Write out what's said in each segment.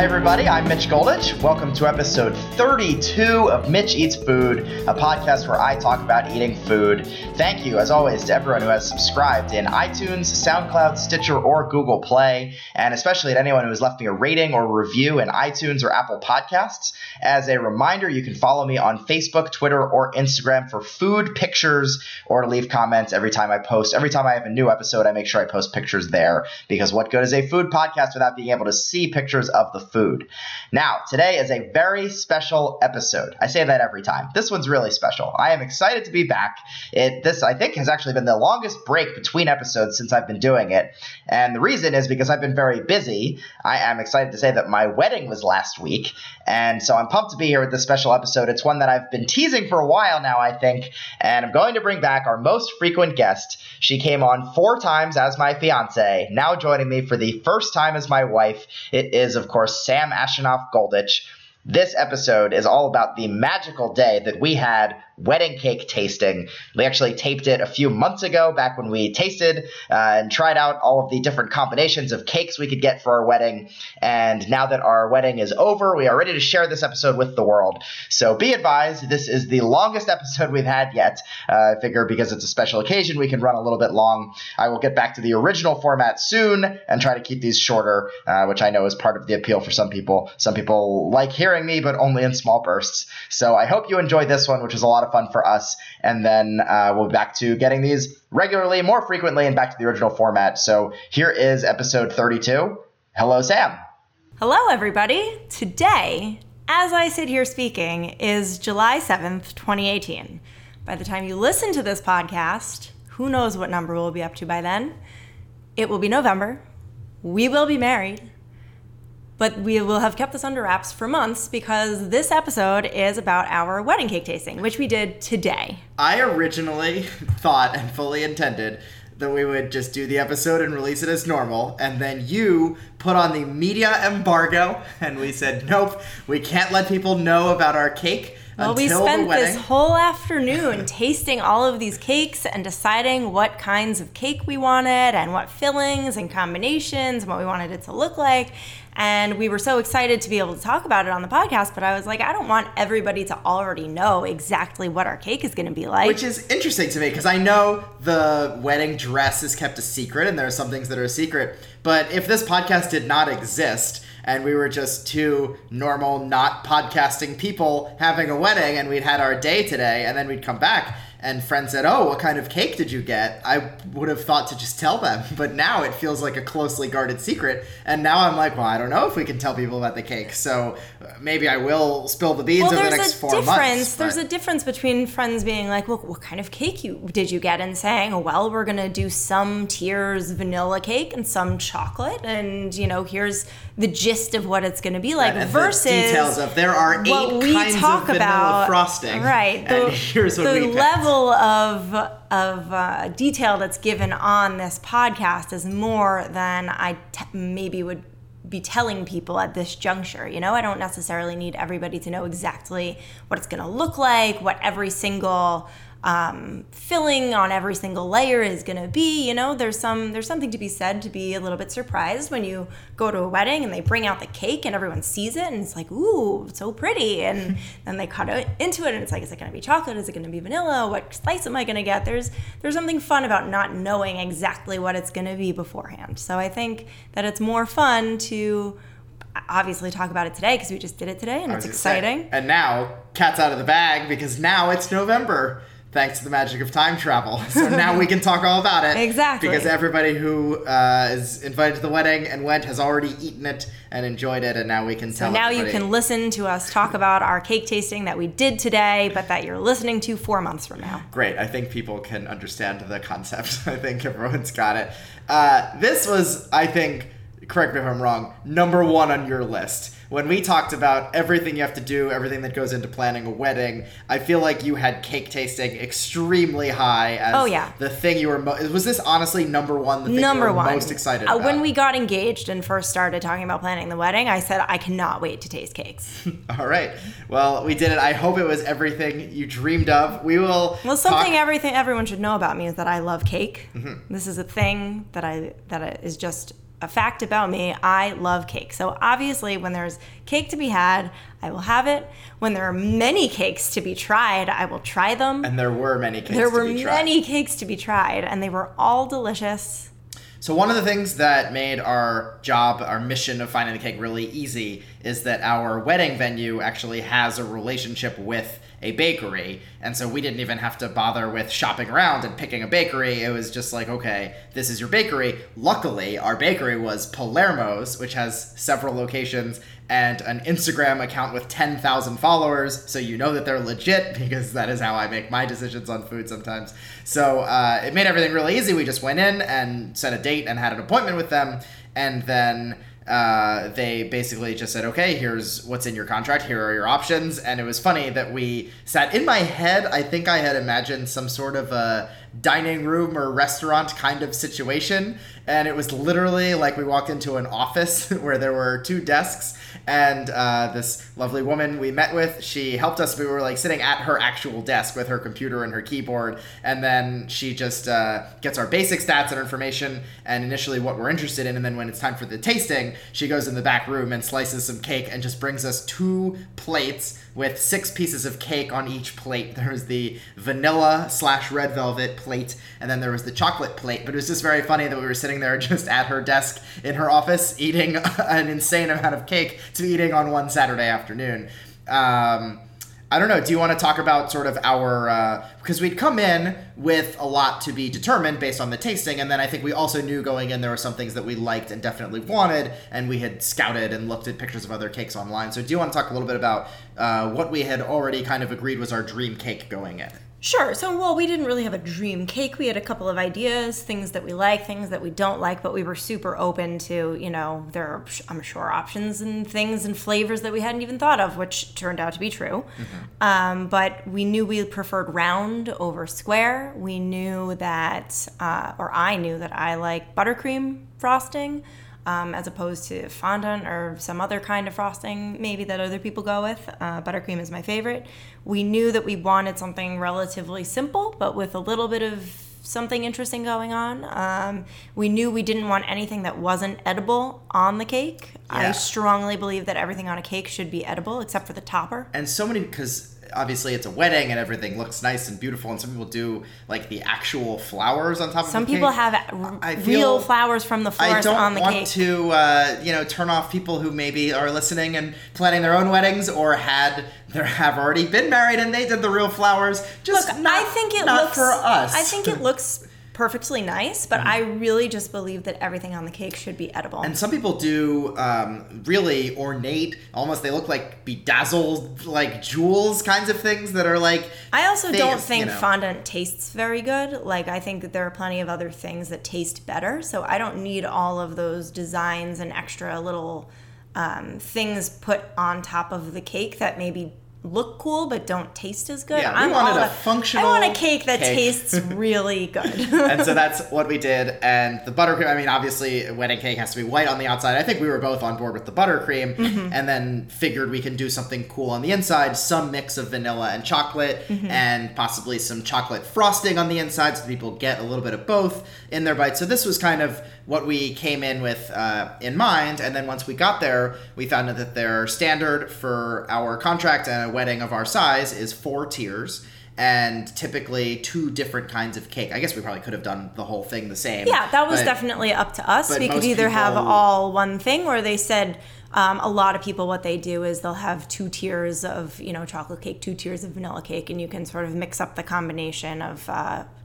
Hi everybody, I'm Mitch Goldich. Welcome to episode 32 of Mitch Eats Food, a podcast where I talk about eating food. Thank you, as always, to everyone who has subscribed in iTunes, SoundCloud, Stitcher, or Google Play, and especially to anyone who has left me a rating or review in iTunes or Apple Podcasts. As a reminder, you can follow me on Facebook, Twitter, or Instagram for food pictures, or leave comments every time I post. Every time I have a new episode, I make sure I post pictures there, because what good is a food podcast without being able to see pictures of the food. Now, today is a very special episode. I say that every time. This one's really special. I am excited to be back. This, I think, has actually been the longest break between episodes since I've been doing it. And the reason is because I've been very busy. I am excited to say that my wedding was last week. And so I'm pumped to be here with this special episode. It's one that I've been teasing for a while now, I think. And I'm going to bring back our most frequent guest. She came on 4 times as my fiance, now joining me for the first time as my wife. It is, of course, Sam Ashinoff Goldich. This episode is all about the magical day that we had wedding cake tasting. We actually taped it a few months ago, back when we tasted and tried out all of the different combinations of cakes we could get for our wedding. And now that our wedding is over, we are ready to share this episode with the world. So be advised, this is the longest episode we've had yet. I figure because it's a special occasion, we can run a little bit long. I will get back to the original format soon and try to keep these shorter, which I know is part of the appeal for some people. Some people like hearing me, but only in small bursts. So I hope you enjoyed this one, which is a lot of fun for us, and then we'll be back to getting these regularly, more frequently, and back to the original format. So here is episode 32. Hello, Sam. Hello, everybody. Today, as I sit here speaking, is July 7th, 2018. By the time you listen to this podcast, who knows what number we'll be up to by then. It will be November. We will be married. But we will have kept this under wraps for months because this episode is about our wedding cake tasting, which we did today. I originally thought and fully intended that we would just do the episode and release it as normal, and then you put on the media embargo, and we said, nope, we can't let people know about our cake. Well, we spent this whole afternoon tasting all of these cakes and deciding what kinds of cake we wanted and what fillings and combinations and what we wanted it to look like. And we were so excited to be able to talk about it on the podcast, but I was like, I don't want everybody to already know exactly what our cake is going to be like. Which is interesting to me, because I know the wedding dress is kept a secret, and there are some things that are a secret. But if this podcast did not exist, and we were just 2 normal, not podcasting people having a wedding, and we'd had our day today, and then we'd come back, and friends said, oh, what kind of cake did you get? I would have thought to just tell them, but now it feels like a closely guarded secret, and now I'm like, well, I don't know if we can tell people about the cake, so maybe I will spill the beans over the next 4 months. There's a difference between friends being like, well, what kind of cake did you get, and saying, oh, well, we're going to do some tiers vanilla cake and some chocolate, and, you know, here's the gist of what it's going to be like, right, versus the details of there are 8 kinds of vanilla frosting, right? And here's what we picked. Of detail that's given on this podcast is more than I maybe would be telling people at this juncture. You know, I don't necessarily need everybody to know exactly what it's going to look like, what every single filling on every single layer is going to be. You know, there's something to be said to be a little bit surprised when you go to a wedding and they bring out the cake and everyone sees it and it's like, ooh, it's so pretty. And then they cut into it and it's like, is it going to be chocolate? Is it going to be vanilla? What slice am I going to get? There's something fun about not knowing exactly what it's going to be beforehand. So I think that it's more fun to obviously talk about it today because we just did it today and it's exciting. And now, cat's out of the bag because now it's November. Thanks to the magic of time travel. So now we can talk all about it. Exactly. Because everybody who is invited to the wedding and went has already eaten it and enjoyed it, and now we can tell everybody. So now you can listen to us talk about our cake tasting that we did today, but that you're listening to 4 months from now. Great. I think people can understand the concept. I think everyone's got it. This was, I think, correct me if I'm wrong, #1 on your list. When we talked about everything you have to do, everything that goes into planning a wedding, I feel like you had cake tasting extremely high as the thing you were most... Was this honestly #1, the thing you were most excited about? When we got engaged and first started talking about planning the wedding, I said, I cannot wait to taste cakes. All right. Well, we did it. I hope it was everything you dreamed of. We will everyone should know about me is that I love cake. Mm-hmm. This is a thing that is just a fact about me, I love cake. So obviously when there's cake to be had, I will have it. When there are many cakes to be tried, I will try them. And there were many cakes to be tried. And they were all delicious. So one of the things that made our job, our mission of finding the cake really easy is that our wedding venue actually has a relationship with a bakery. And so we didn't even have to bother with shopping around and picking a bakery. It was just like, okay, this is your bakery. Luckily, our bakery was Palermo's, which has several locations and an Instagram account with 10,000 followers. So you know that they're legit because that is how I make my decisions on food sometimes. So it made everything really easy. We just went in and set a date and had an appointment with them. And then they basically just said, okay, here's what's in your contract. Here are your options. And it was funny that we sat in my head. I think I had imagined some sort of a dining room or restaurant kind of situation. And it was literally like we walked into an office where there were two desks and this lovely woman we met with, she helped us. We were like sitting at her actual desk with her computer and her keyboard. And then she just gets our basic stats and information and initially what we're interested in. And then when it's time for the tasting, she goes in the back room and slices some cake and just brings us 2 plates with 6 pieces of cake on each plate. There was the vanilla/red velvet plate, and then there was the chocolate plate. But it was just very funny that we were sitting there just at her desk in her office eating an insane amount of cake to be eating on one Saturday afternoon. I don't know. Do you want to talk about sort of our because we'd come in with a lot to be determined based on the tasting. And then I think we also knew going in there were some things that we liked and definitely wanted. And we had scouted and looked at pictures of other cakes online. So do you want to talk a little bit about what we had already kind of agreed was our dream cake going in? Sure. So, well, we didn't really have a dream cake. We had a couple of ideas, things that we like, things that we don't like, but we were super open to, you know, there are, I'm sure, options and things and flavors that we hadn't even thought of, which turned out to be true. Mm-hmm. But we knew we preferred round over square. We knew that, or I knew that I like buttercream frosting as opposed to fondant or some other kind of frosting maybe that other people go with. Buttercream is my favorite. We knew that we wanted something relatively simple, but with a little bit of something interesting going on. We knew we didn't want anything that wasn't edible on the cake. Yeah. I strongly believe that everything on a cake should be edible except for the topper. And so many, because obviously it's a wedding and everything looks nice and beautiful, and some people do like the actual flowers on top of the cake. Some people have real flowers from the florist on the cake. I don't want to turn off people who maybe are listening and planning their own weddings or have already been married and they did the real flowers. Just look, I think it looks for us. I think it looks perfectly nice, but I really just believe that everything on the cake should be edible. And some people do really ornate, almost they look like bedazzled, like jewels kinds of things that are like... I also don't think fondant tastes very good. Like, I think that there are plenty of other things that taste better, so I don't need all of those designs and extra little things put on top of the cake that maybe look cool but don't taste as good. Yeah, I wanted a functional cake. I want a cake that tastes really good. And so that's what we did. And the buttercream, I mean, obviously wedding cake has to be white on the outside. I think we were both on board with the buttercream, mm-hmm. and then figured we can do something cool on the inside, some mix of vanilla and chocolate, mm-hmm. and possibly some chocolate frosting on the inside so people get a little bit of both in their bite. So this was kind of what we came in with in mind. And then once we got there, we found out that their standard for our contract and a wedding of our size is 4 tiers and typically 2 different kinds of cake. I guess we probably could have done the whole thing the same. Yeah, that was definitely up to us. We could either have all one thing, or they said a lot of people, what they do is they'll have 2 tiers of, chocolate cake, 2 tiers of vanilla cake, and you can sort of mix up the combination of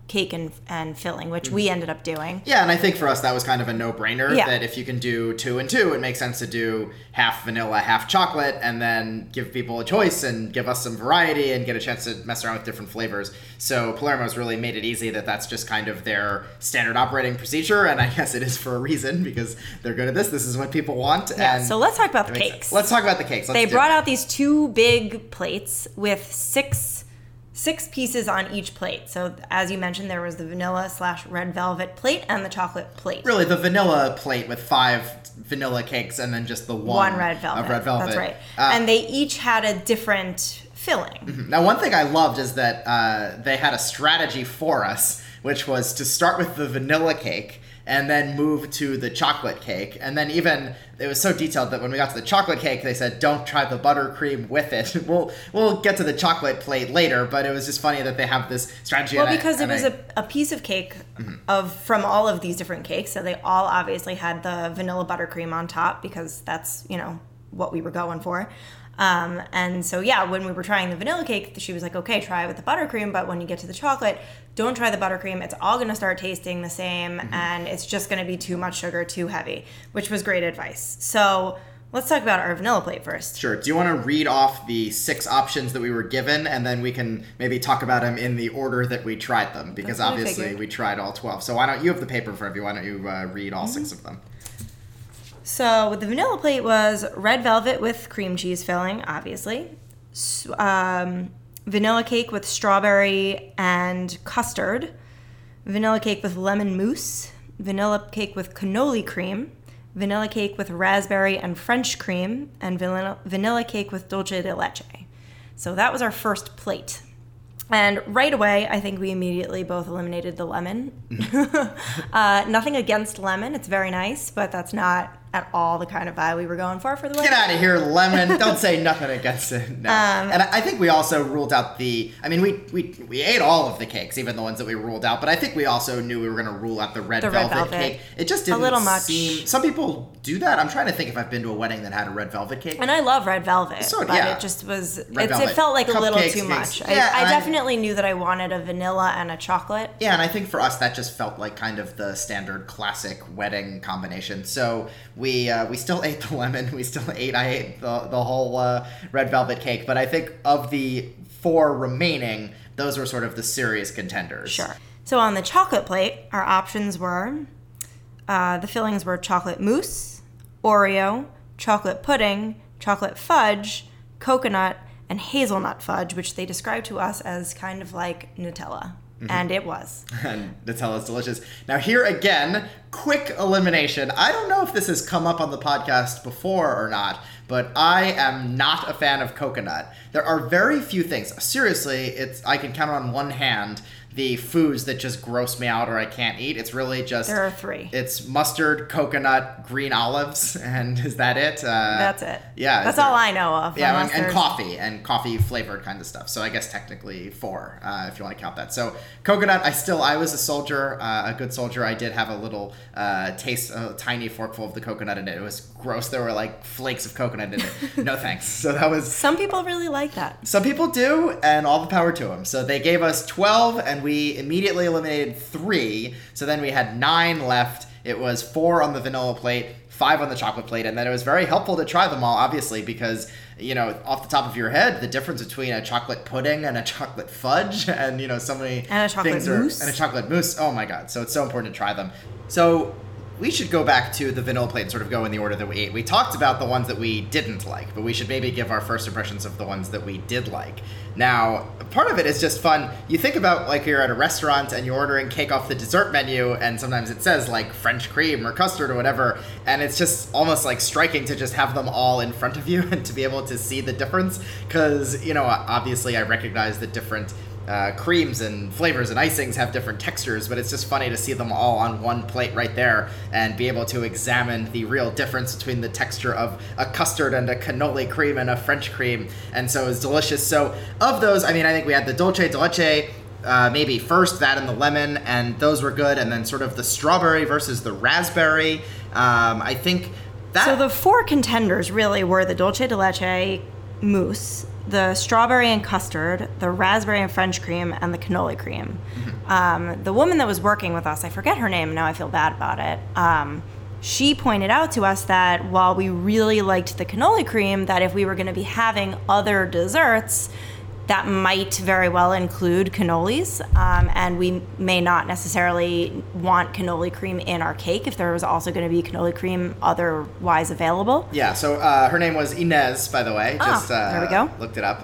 cake and filling, which we ended up doing. Yeah, and I think for us that was kind of a no-brainer, that if you can do 2 and 2, it makes sense to do half vanilla, half chocolate, and then give people a choice and give us some variety and get a chance to mess around with different flavors. So Palermo's really made it easy that that's just kind of their standard operating procedure, and I guess it is for a reason because they're good at this. This is what people want. Yeah, and so let's talk about the cakes. Let's talk about the cakes. They brought out these 2 big plates with 6 pieces on each plate. So as you mentioned, there was the vanilla/red velvet plate and the chocolate plate. Really, the vanilla plate with 5 vanilla cakes and then just the one red velvet. That's right. And they each had a different filling. Mm-hmm. Now, one thing I loved is that they had a strategy for us, which was to start with the vanilla cake and then move to the chocolate cake. And then even, it was so detailed that when we got to the chocolate cake, they said, don't try the buttercream with it. We'll get to the chocolate plate later, but it was just funny that they have this strategy. Well, because it was a piece of cake from all of these different cakes, so they all obviously had the vanilla buttercream on top because that's, you know, what we were going for. And so, yeah, when we were trying the vanilla cake, she was like, okay, try it with the buttercream. But when you get to the chocolate, don't try the buttercream. It's all going to start tasting the same, and it's just going to be too much sugar, too heavy, which was great advice. So let's talk about our vanilla plate first. Sure. Do you want to read off the 6 options that we were given, and then we can maybe talk about them in the order that we tried them? Because obviously we tried all 12. So why don't you have the paper in front of you? Why don't you read all 6 of them? So the vanilla plate was red velvet with cream cheese filling, obviously. Vanilla cake with strawberry and custard. Vanilla cake with lemon mousse. Vanilla cake with cannoli cream. Vanilla cake with raspberry and French cream. And vanilla cake with dulce de leche. So that was our first plate. And right away, I think we immediately both eliminated the lemon. Nothing against lemon. It's very nice, but that's not at all the kind of vibe we were going for the wedding. Get out of here, lemon. Don't say nothing against it. No. And I think we also ruled out the, I mean, we ate all of the cakes, even the ones that we ruled out, but I think we also knew we were going to rule out the red velvet cake. It just didn't seem, some people do that. I'm trying to think if I've been to a wedding that had a red velvet cake. And I love red velvet, but it just was, it felt like a little too much. Yeah, I definitely knew that I wanted a vanilla and a chocolate. Yeah, and I think for us that just felt like kind of the standard classic wedding combination. So we still ate the lemon. I ate the whole red velvet cake. But I think of the 4 remaining, those were sort of the serious contenders. Sure. So on the chocolate plate, our options were, the fillings were chocolate mousse, Oreo, chocolate pudding, chocolate fudge, coconut, and hazelnut fudge, which they described to us as kind of like Nutella. Mm-hmm. And it was. And Nutella's delicious. Now here again, quick elimination. I don't know if this has come up on the podcast before or not, but I am not a fan of coconut. There are very few things. Seriously, I can count on one hand the foods that just gross me out or I can't eat. It's really just... There are 3. It's mustard, coconut, green olives, and is that it? That's it. Yeah. That's all I know of. Yeah, and coffee, and coffee-flavored kind of stuff. So I guess technically 4, if you want to count that. So coconut, I was a soldier, a good soldier. I did have a little taste, a tiny forkful of the coconut in it. It was gross. There were like flakes of coconut in it. No thanks. So that was... Some people really like that. Some people do, and all the power to them. So they gave us 12, and we immediately eliminated 3, so then we had 9 left. It was 4 on the vanilla plate, 5 on the chocolate plate, and then it was very helpful to try them all, obviously, because, you know, off the top of your head, the difference between a chocolate pudding and a chocolate fudge and, you know, so many and a chocolate things mousse. And a chocolate mousse. Oh, my God. So it's so important to try them. So we should go back to the vanilla plate and sort of go in the order that we ate. We talked about the ones that we didn't like, but we should maybe give our first impressions of the ones that we did like. Now, part of it is just fun. You think about, like, you're at a restaurant and you're ordering cake off the dessert menu, and sometimes it says, like, French cream or custard or whatever, and it's just almost, like, striking to just have them all in front of you and to be able to see the difference, because, you know, obviously I recognize the different... creams and flavors and icings have different textures, but it's just funny to see them all on one plate right there and be able to examine the real difference between the texture of a custard and a cannoli cream and a French cream. And so it's delicious. So of those, I mean, I think we had the dulce de leche, maybe first, that and the lemon, and those were good. And then sort of the strawberry versus the raspberry. I think that... So the 4 contenders really were the dulce de leche mousse, the strawberry and custard, the raspberry and French cream, and the cannoli cream. Mm-hmm. The woman that was working with us, I forget her name now, I feel bad about it, she pointed out to us that while we really liked the cannoli cream, that if we were going to be having other desserts, that might very well include cannolis, and we may not necessarily want cannoli cream in our cake if there was also going to be cannoli cream otherwise available. Yeah, so her name was Inez, by the way. There we go. Looked it up.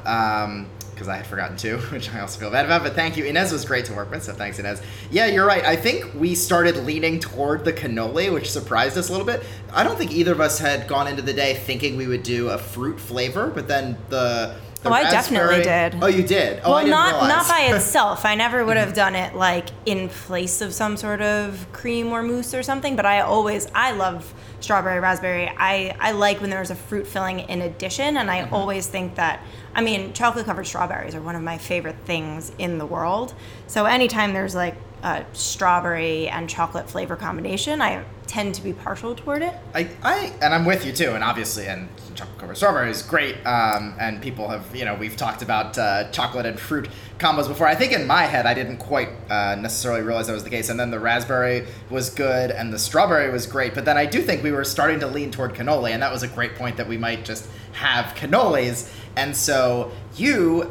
Because I had forgotten too, which I also feel bad about, but thank you. Inez was great to work with, so thanks, Inez. Yeah, you're right. I think we started leaning toward the cannoli, which surprised us a little bit. I don't think either of us had gone into the day thinking we would do a fruit flavor, but then the Oh, I definitely did. Oh, you did? Oh, well, I didn't realize. Not by itself. I never would have done it, like, in place of some sort of cream or mousse or something, but I love strawberry, raspberry. I like when there's a fruit filling in addition, and I always think that, I mean, chocolate-covered strawberries are one of my favorite things in the world. So anytime there's, like, a strawberry and chocolate flavor combination, I tend to be partial toward it. And I'm with you, too, and obviously, and chocolate covered strawberry is great, and people have, we've talked about chocolate and fruit combos before. I think in my head, I didn't quite necessarily realize that was the case, and then the raspberry was good, and the strawberry was great, but then I do think we were starting to lean toward cannoli, and that was a great point that we might just have cannolis, and so you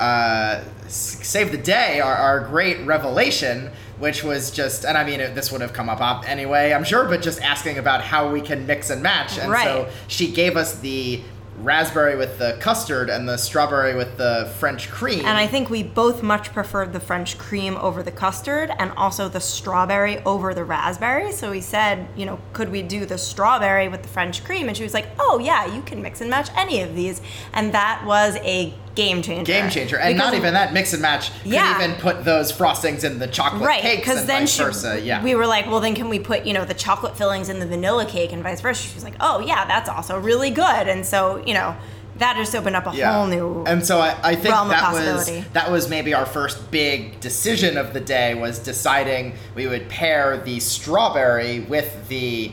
saved the day, our great revelation, which was just, and I mean, this would have come up anyway, I'm sure, but just asking about how we can mix and match. And right. So she gave us the raspberry with the custard and the strawberry with the French cream. And I think we both much preferred the French cream over the custard and also the strawberry over the raspberry. So we said, could we do the strawberry with the French cream? And she was like, oh yeah, you can mix and match any of these. And that was a game changer. Game changer. And because not even that, mix and match could even put those frostings in the chocolate cakes and then vice versa. Yeah. We were like, well, then can we put, the chocolate fillings in the vanilla cake and vice versa? She was like, oh, yeah, that's also really good. And so, that just opened up a whole new and so I think realm that of possibility. That was maybe our first big decision of the day, was deciding we would pair the strawberry with the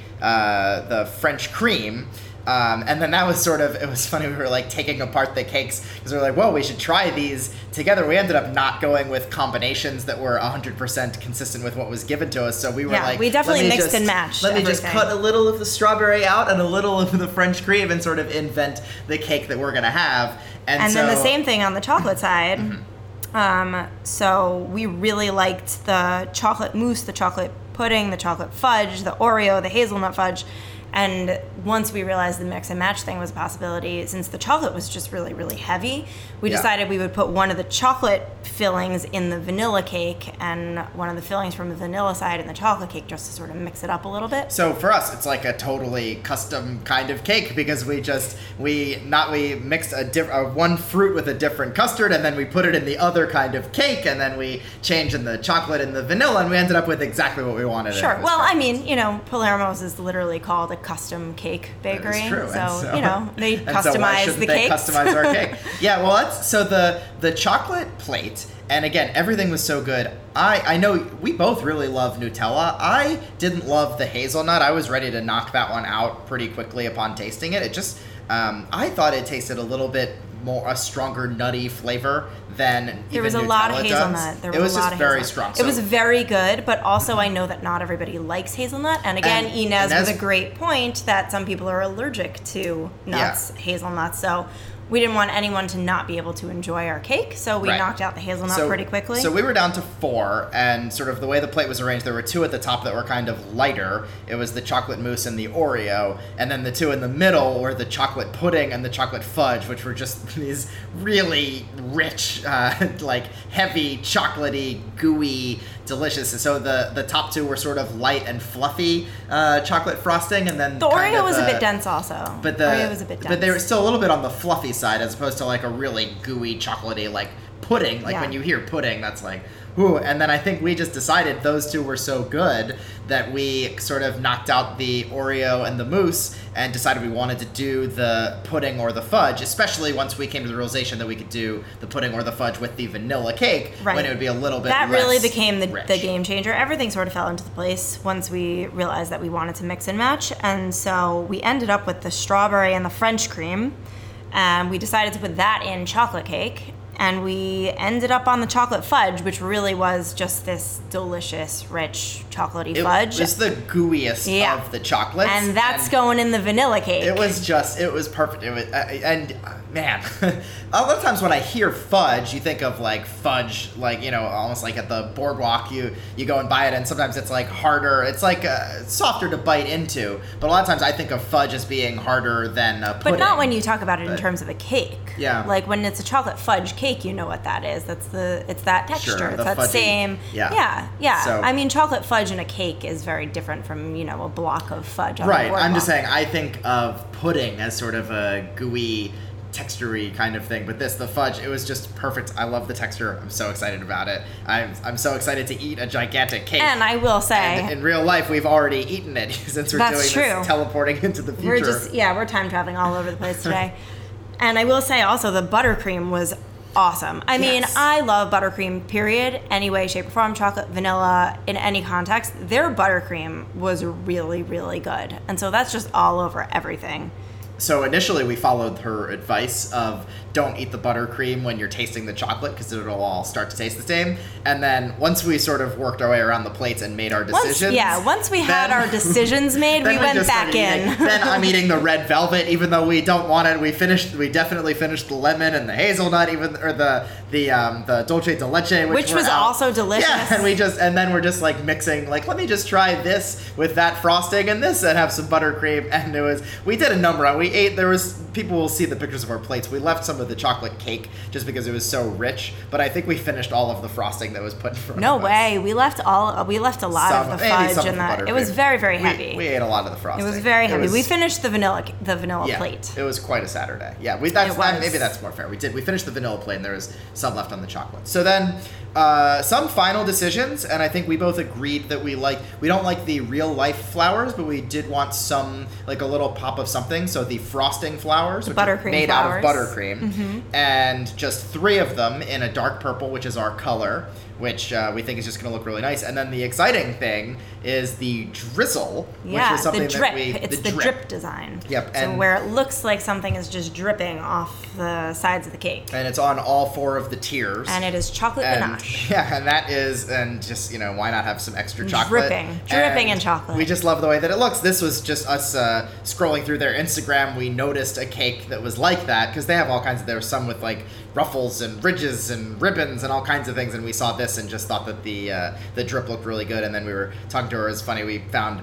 French cream. And then that was it was funny, we were like taking apart the cakes because we were like, whoa, we should try these together. We ended up not going with combinations that were 100% consistent with what was given to us. So we were we definitely mixed and matched. Let me just cut a little of the strawberry out and a little of the French cream and sort of invent the cake that we're going to have. And then the same thing on the chocolate side. Mm-hmm. So we really liked the chocolate mousse, the chocolate pudding, the chocolate fudge, the Oreo, the hazelnut fudge. And once we realized the mix and match thing was a possibility, since the chocolate was just really, really heavy, we decided we would put one of the chocolate fillings in the vanilla cake and one of the fillings from the vanilla side in the chocolate cake, just to sort of mix it up a little bit. So for us, it's like a totally custom kind of cake, because we mixed one fruit with a different custard, and then we put it in the other kind of cake, and then we changed in the chocolate and the vanilla, and we ended up with exactly what we wanted. Sure. Well, perfect. I mean, Palermo's is literally called a custom cake bakery. That's true. So they customize the cake. Customize our cake. Yeah, well, the chocolate plate, and again, everything was so good. I know we both really love Nutella. I didn't love the hazelnut. I was ready to knock that one out pretty quickly upon tasting it. It just, I thought it tasted a little bit more, a stronger nutty flavor than there was a Nutella lot of hazelnut. There was, a lot of hazelnut. It was just very strong. So. It was very good, but also I know that not everybody likes hazelnut. And again, Inez was a great point that some people are allergic to nuts, hazelnuts. So we didn't want anyone to not be able to enjoy our cake, so we knocked out the hazelnut pretty quickly. So we were down to 4, and sort of the way the plate was arranged, there were 2 at the top that were kind of lighter. It was the chocolate mousse and the Oreo, and then the 2 in the middle were the chocolate pudding and the chocolate fudge, which were just these really rich, heavy, chocolatey, gooey, delicious. And so the top 2 were sort of light and fluffy chocolate frosting, and then the Oreo was a bit dense also. But the Oreo was a bit dense. But they were still a little bit on the fluffy side, as opposed to like a really gooey, chocolatey like pudding. Like when you hear pudding, that's like, ooh. And then I think we just decided those 2 were so good that we sort of knocked out the Oreo and the mousse and decided we wanted to do the pudding or the fudge, especially once we came to the realization that we could do the pudding or the fudge with the vanilla cake when it would be a little bit that less really became the game changer. Everything sort of fell into the place once we realized that we wanted to mix and match. And so we ended up with the strawberry and the French cream. We decided to put that in chocolate cake. And we ended up on the chocolate fudge, which really was just this delicious, rich, chocolatey fudge. It was the gooeyest of the chocolates. And that's going in the vanilla cake. It was perfect. It was, man, a lot of times when I hear fudge, you think of like fudge, like, almost like at the boardwalk, you go and buy it, and sometimes it's like harder, it's like softer to bite into. But a lot of times I think of fudge as being harder than a pudding. But not when you talk about it in terms of a cake. Yeah. Like when it's a chocolate fudge cake, you know what that is. It's that texture. Sure, it's that fudgy. Same. Yeah. So, I mean, chocolate fudge in a cake is very different from, a block of fudge on the boardwalk. Right. I'm just saying, I think of pudding as sort of a gooey textury kind of thing. But this, the fudge, it was just perfect. I love the texture. I'm so excited about it. I'm so excited to eat a gigantic cake. And I will say, and in real life, we've already eaten it since we're doing this teleporting into the future. We're time traveling all over the place today. And I will say also, the buttercream was awesome. I mean, I love buttercream, period, any way, shape, or form, chocolate, vanilla, in any context. Their buttercream was really, really good. And so that's just all over everything. So initially we followed her advice of don't eat the buttercream when you're tasting the chocolate because it'll all start to taste the same. And then once we sort of worked our way around the plates and made our decisions. Once we had our decisions made, we went back in. Then I'm eating the red velvet even though we don't want it. We definitely finished the lemon and the hazelnut, the dulce de leche, which was also delicious. Yeah, and then we're just like mixing, like, let me just try this with that frosting and this and have some buttercream. And we did a number on. We ate, people will see the pictures of our plates. We left some of the chocolate cake just because it was so rich, but I think we finished all of the frosting that was put in front of us. No way. We left a lot of the fudge and that. It was very, very heavy. We ate a lot of the frosting. It was very heavy. We finished the vanilla plate. It was quite a Saturday. Yeah, maybe that's more fair. We finished the vanilla plate and there was some left on the chocolate. So then some final decisions, and I think we both agreed that we don't like the real life flowers, but we did want some, like a little pop of something. So the frosting flowers, which are made out of buttercream, and just 3 of them in a dark purple, which is our color, which we think is just going to look really nice. And then the exciting thing is the drizzle, which was something the drip design. Yep. So where it looks like something is just dripping off the sides of the cake. And it's on all 4 of the tiers. And it is chocolate ganache. Yeah, and that is, and just, why not have some extra chocolate? Dripping in chocolate. We just love the way that it looks. This was just us scrolling through their Instagram. We noticed a cake that was like that, because they have all kinds of, there were some with like ruffles and ridges and ribbons and all kinds of things, and we saw this and just thought that the drip looked really good. And then we were talking to her. It was funny. We found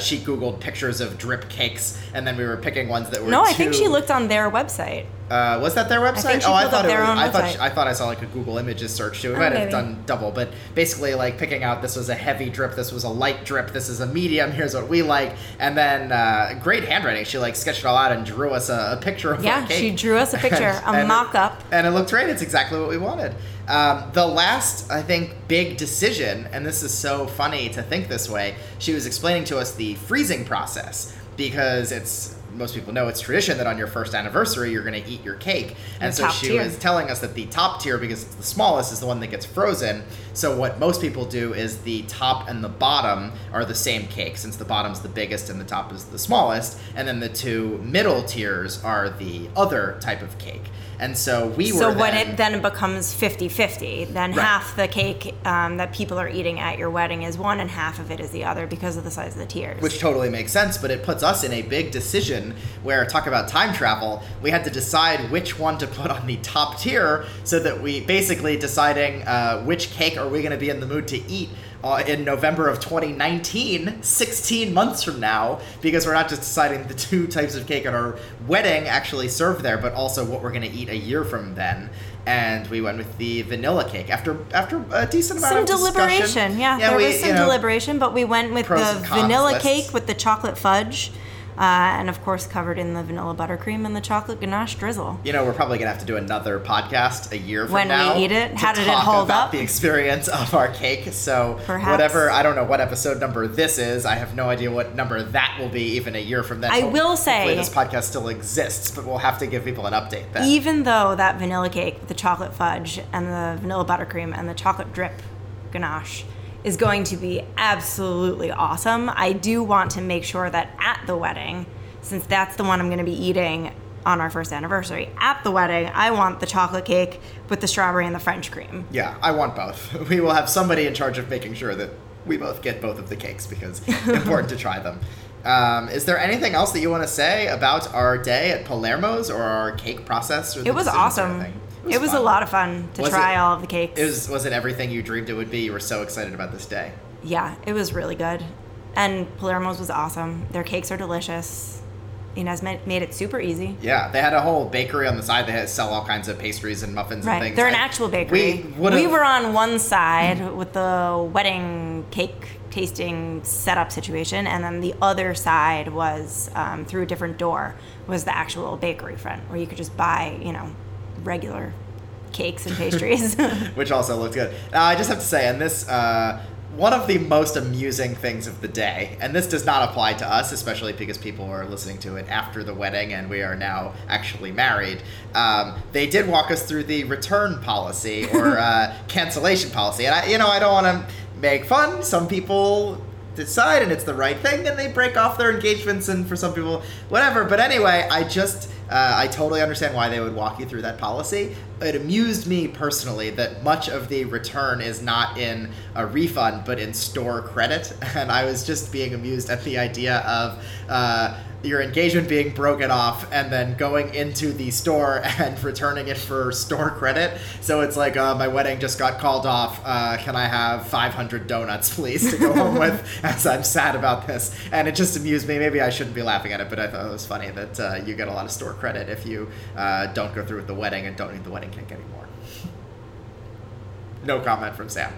she Googled pictures of drip cakes, and then we were picking ones that were. No, I think she looked on their website. Was that their website? I think she pulled up their own website. I thought I saw like a Google Images search. We might have done double, but basically like picking out, this was a heavy drip, this was a light drip, this is a medium, here's what we like. And then great handwriting. She like sketched it all out and drew us a picture of our cake. Yeah, she drew us a picture, a mock-up. And it looked great. It's exactly what we wanted. The last, I think, big decision, and this is so funny to think this way, she was explaining to us the freezing process, because most people know it's tradition that on your first anniversary, you're going to eat your cake. And so she was telling us that the top tier, because it's the smallest, is the one that gets frozen. So what most people do is the top and the bottom are the same cake, since the bottom's the biggest and the top is the smallest. And then the 2 middle tiers are the other type of cake. And so it becomes 50-50. Then half the cake that people are eating at your wedding is one, and half of it is the other because of the size of the tiers. Which totally makes sense, but it puts us in a big decision where, talk about time travel, we had to decide which one to put on the top tier, so that we basically deciding which cake are we going to be in the mood to eat in November of 2019, 16 months from now, because we're not just deciding the 2 types of cake at our wedding actually served there, but also what we're going to eat a year from then. And we went with the vanilla cake after a decent amount of deliberation. Discussion. Yeah, there was some deliberation, but we went with the vanilla cake with the chocolate fudge. And of course covered in the vanilla buttercream and the chocolate ganache drizzle. We're probably going to have to do another podcast a year from now. When we eat it, how did it hold up? To talk about the experience of our cake. So perhaps. Whatever, I don't know what episode number this is. I have no idea what number that will be even a year from then. I will say. Hopefully this podcast still exists, but we'll have to give people an update then. Even though that vanilla cake, the chocolate fudge and the vanilla buttercream and the chocolate drip ganache is going to be absolutely awesome, I do want to make sure that at the wedding, since that's the one I'm going to be eating on our first anniversary, at the wedding, I want the chocolate cake with the strawberry and the French cream. Yeah, I want both. We will have somebody in charge of making sure that we both get both of the cakes, because it's important to try them. Is there anything else that you want to say about our day at Palermo's or our cake process? Or it was awesome. It was a lot of fun to try all of the cakes. Was it everything you dreamed it would be? You were so excited about this day. Yeah, it was really good. And Palermo's was awesome. Their cakes are delicious. Inez made it super easy. Yeah, they had a whole bakery on the side. They had to sell all kinds of pastries and muffins and things. They're an actual bakery. We were on one side with the wedding cake tasting setup situation, and then the other side was through a different door was the actual bakery front, where you could just buy, you know, regular cakes and pastries, which also looked good. I just have to say, and this one of the most amusing things of the day, and this does not apply to us, especially because people are listening to it after the wedding and we are now actually married. They did walk us through the return policy or cancellation policy. And I don't want to make fun. Some people decide and it's the right thing and they break off their engagements, and for some people, whatever. But anyway, I totally understand why they would walk you through that policy. It amused me personally that much of the return is not in a refund, but in store credit. And I was just being amused at the idea of your engagement being broken off and then going into the store and returning it for store credit. So it's like, my wedding just got called off. Can I have 500 donuts, please, to go home with, as I'm sad about this? And it just amused me. Maybe I shouldn't be laughing at it, but I thought it was funny that you get a lot of store credit if you don't go through with the wedding and don't need the wedding cake anymore. No comment from Sam.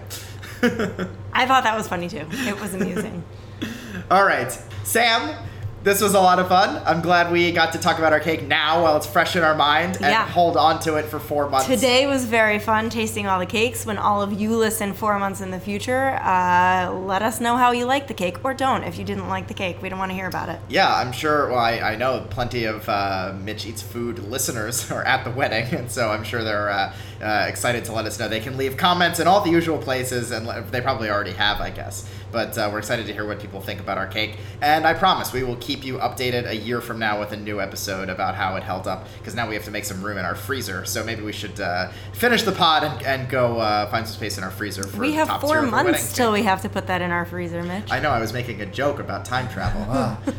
I thought that was funny too. It was amusing. All right, Sam, this was a lot of fun. I'm glad we got to talk about our cake now while it's fresh in our mind and hold on to it for 4 months. Today was very fun tasting all the cakes. When all of you listen 4 months in the future, let us know how you like the cake, or don't if you didn't like the cake. We don't want to hear about it. Yeah, I'm sure. Well, I know plenty of Mitch Eats Food listeners are at the wedding, and so I'm sure they're excited to let us know. They can leave comments in all the usual places, and they probably already have, I guess. But we're excited to hear what people think about our cake. And I promise we will keep you updated a year from now with a new episode about how it held up, because now we have to make some room in our freezer. So maybe we should finish the pod and go find some space in our freezer for the top 2 of the wedding. We have 4 months till we have to put that in our freezer, Mitch. I know. I was making a joke about time travel.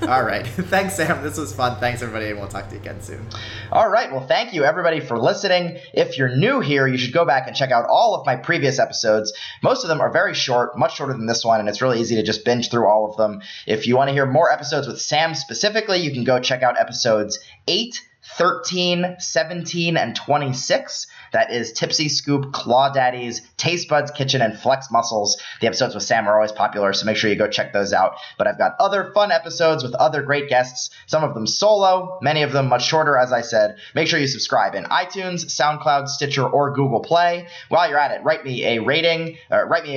All right. Thanks, Sam. This was fun. Thanks, everybody. And we'll talk to you again soon. All right. Well, thank you, everybody, for listening. If you're new here, you should go back and check out all of my previous episodes. Most of them are very short, much shorter than this one, and it's really easy to just binge through all of them. If you want to hear more episodes with Sam specifically, you can go check out episodes 8, 13, 17, and 26. That is Tipsy Scoop, Claw Daddies, Taste Buds Kitchen, and Flex Muscles. The episodes with Sam are always popular, so make sure you go check those out. But I've got other fun episodes with other great guests, some of them solo, many of them much shorter, as I said. Make sure you subscribe in iTunes, SoundCloud, Stitcher, or Google Play. While you're at it, write me a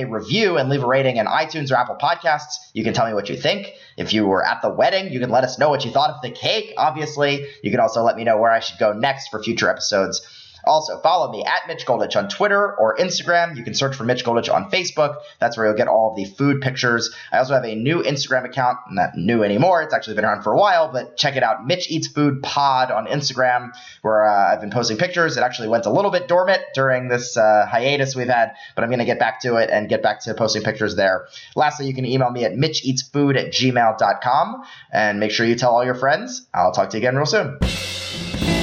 review and leave a rating in iTunes or Apple Podcasts. You can tell me what you think. If you were at the wedding, you can let us know what you thought of the cake, obviously. You can also let me know where I should go next for future episodes. Also, follow me at Mitch Goldich on Twitter or Instagram. You can search for Mitch Goldich on Facebook. That's where you'll get all of the food pictures. I also have a new Instagram account. Not new anymore. It's actually been around for a while, but check it out. Mitch Eats Food Pod on Instagram, where I've been posting pictures. It actually went a little bit dormant during this hiatus we've had, but I'm going to get back to it and get back to posting pictures there. Lastly, you can email me at mitcheatsfood@gmail.com, and make sure you tell all your friends. I'll talk to you again real soon.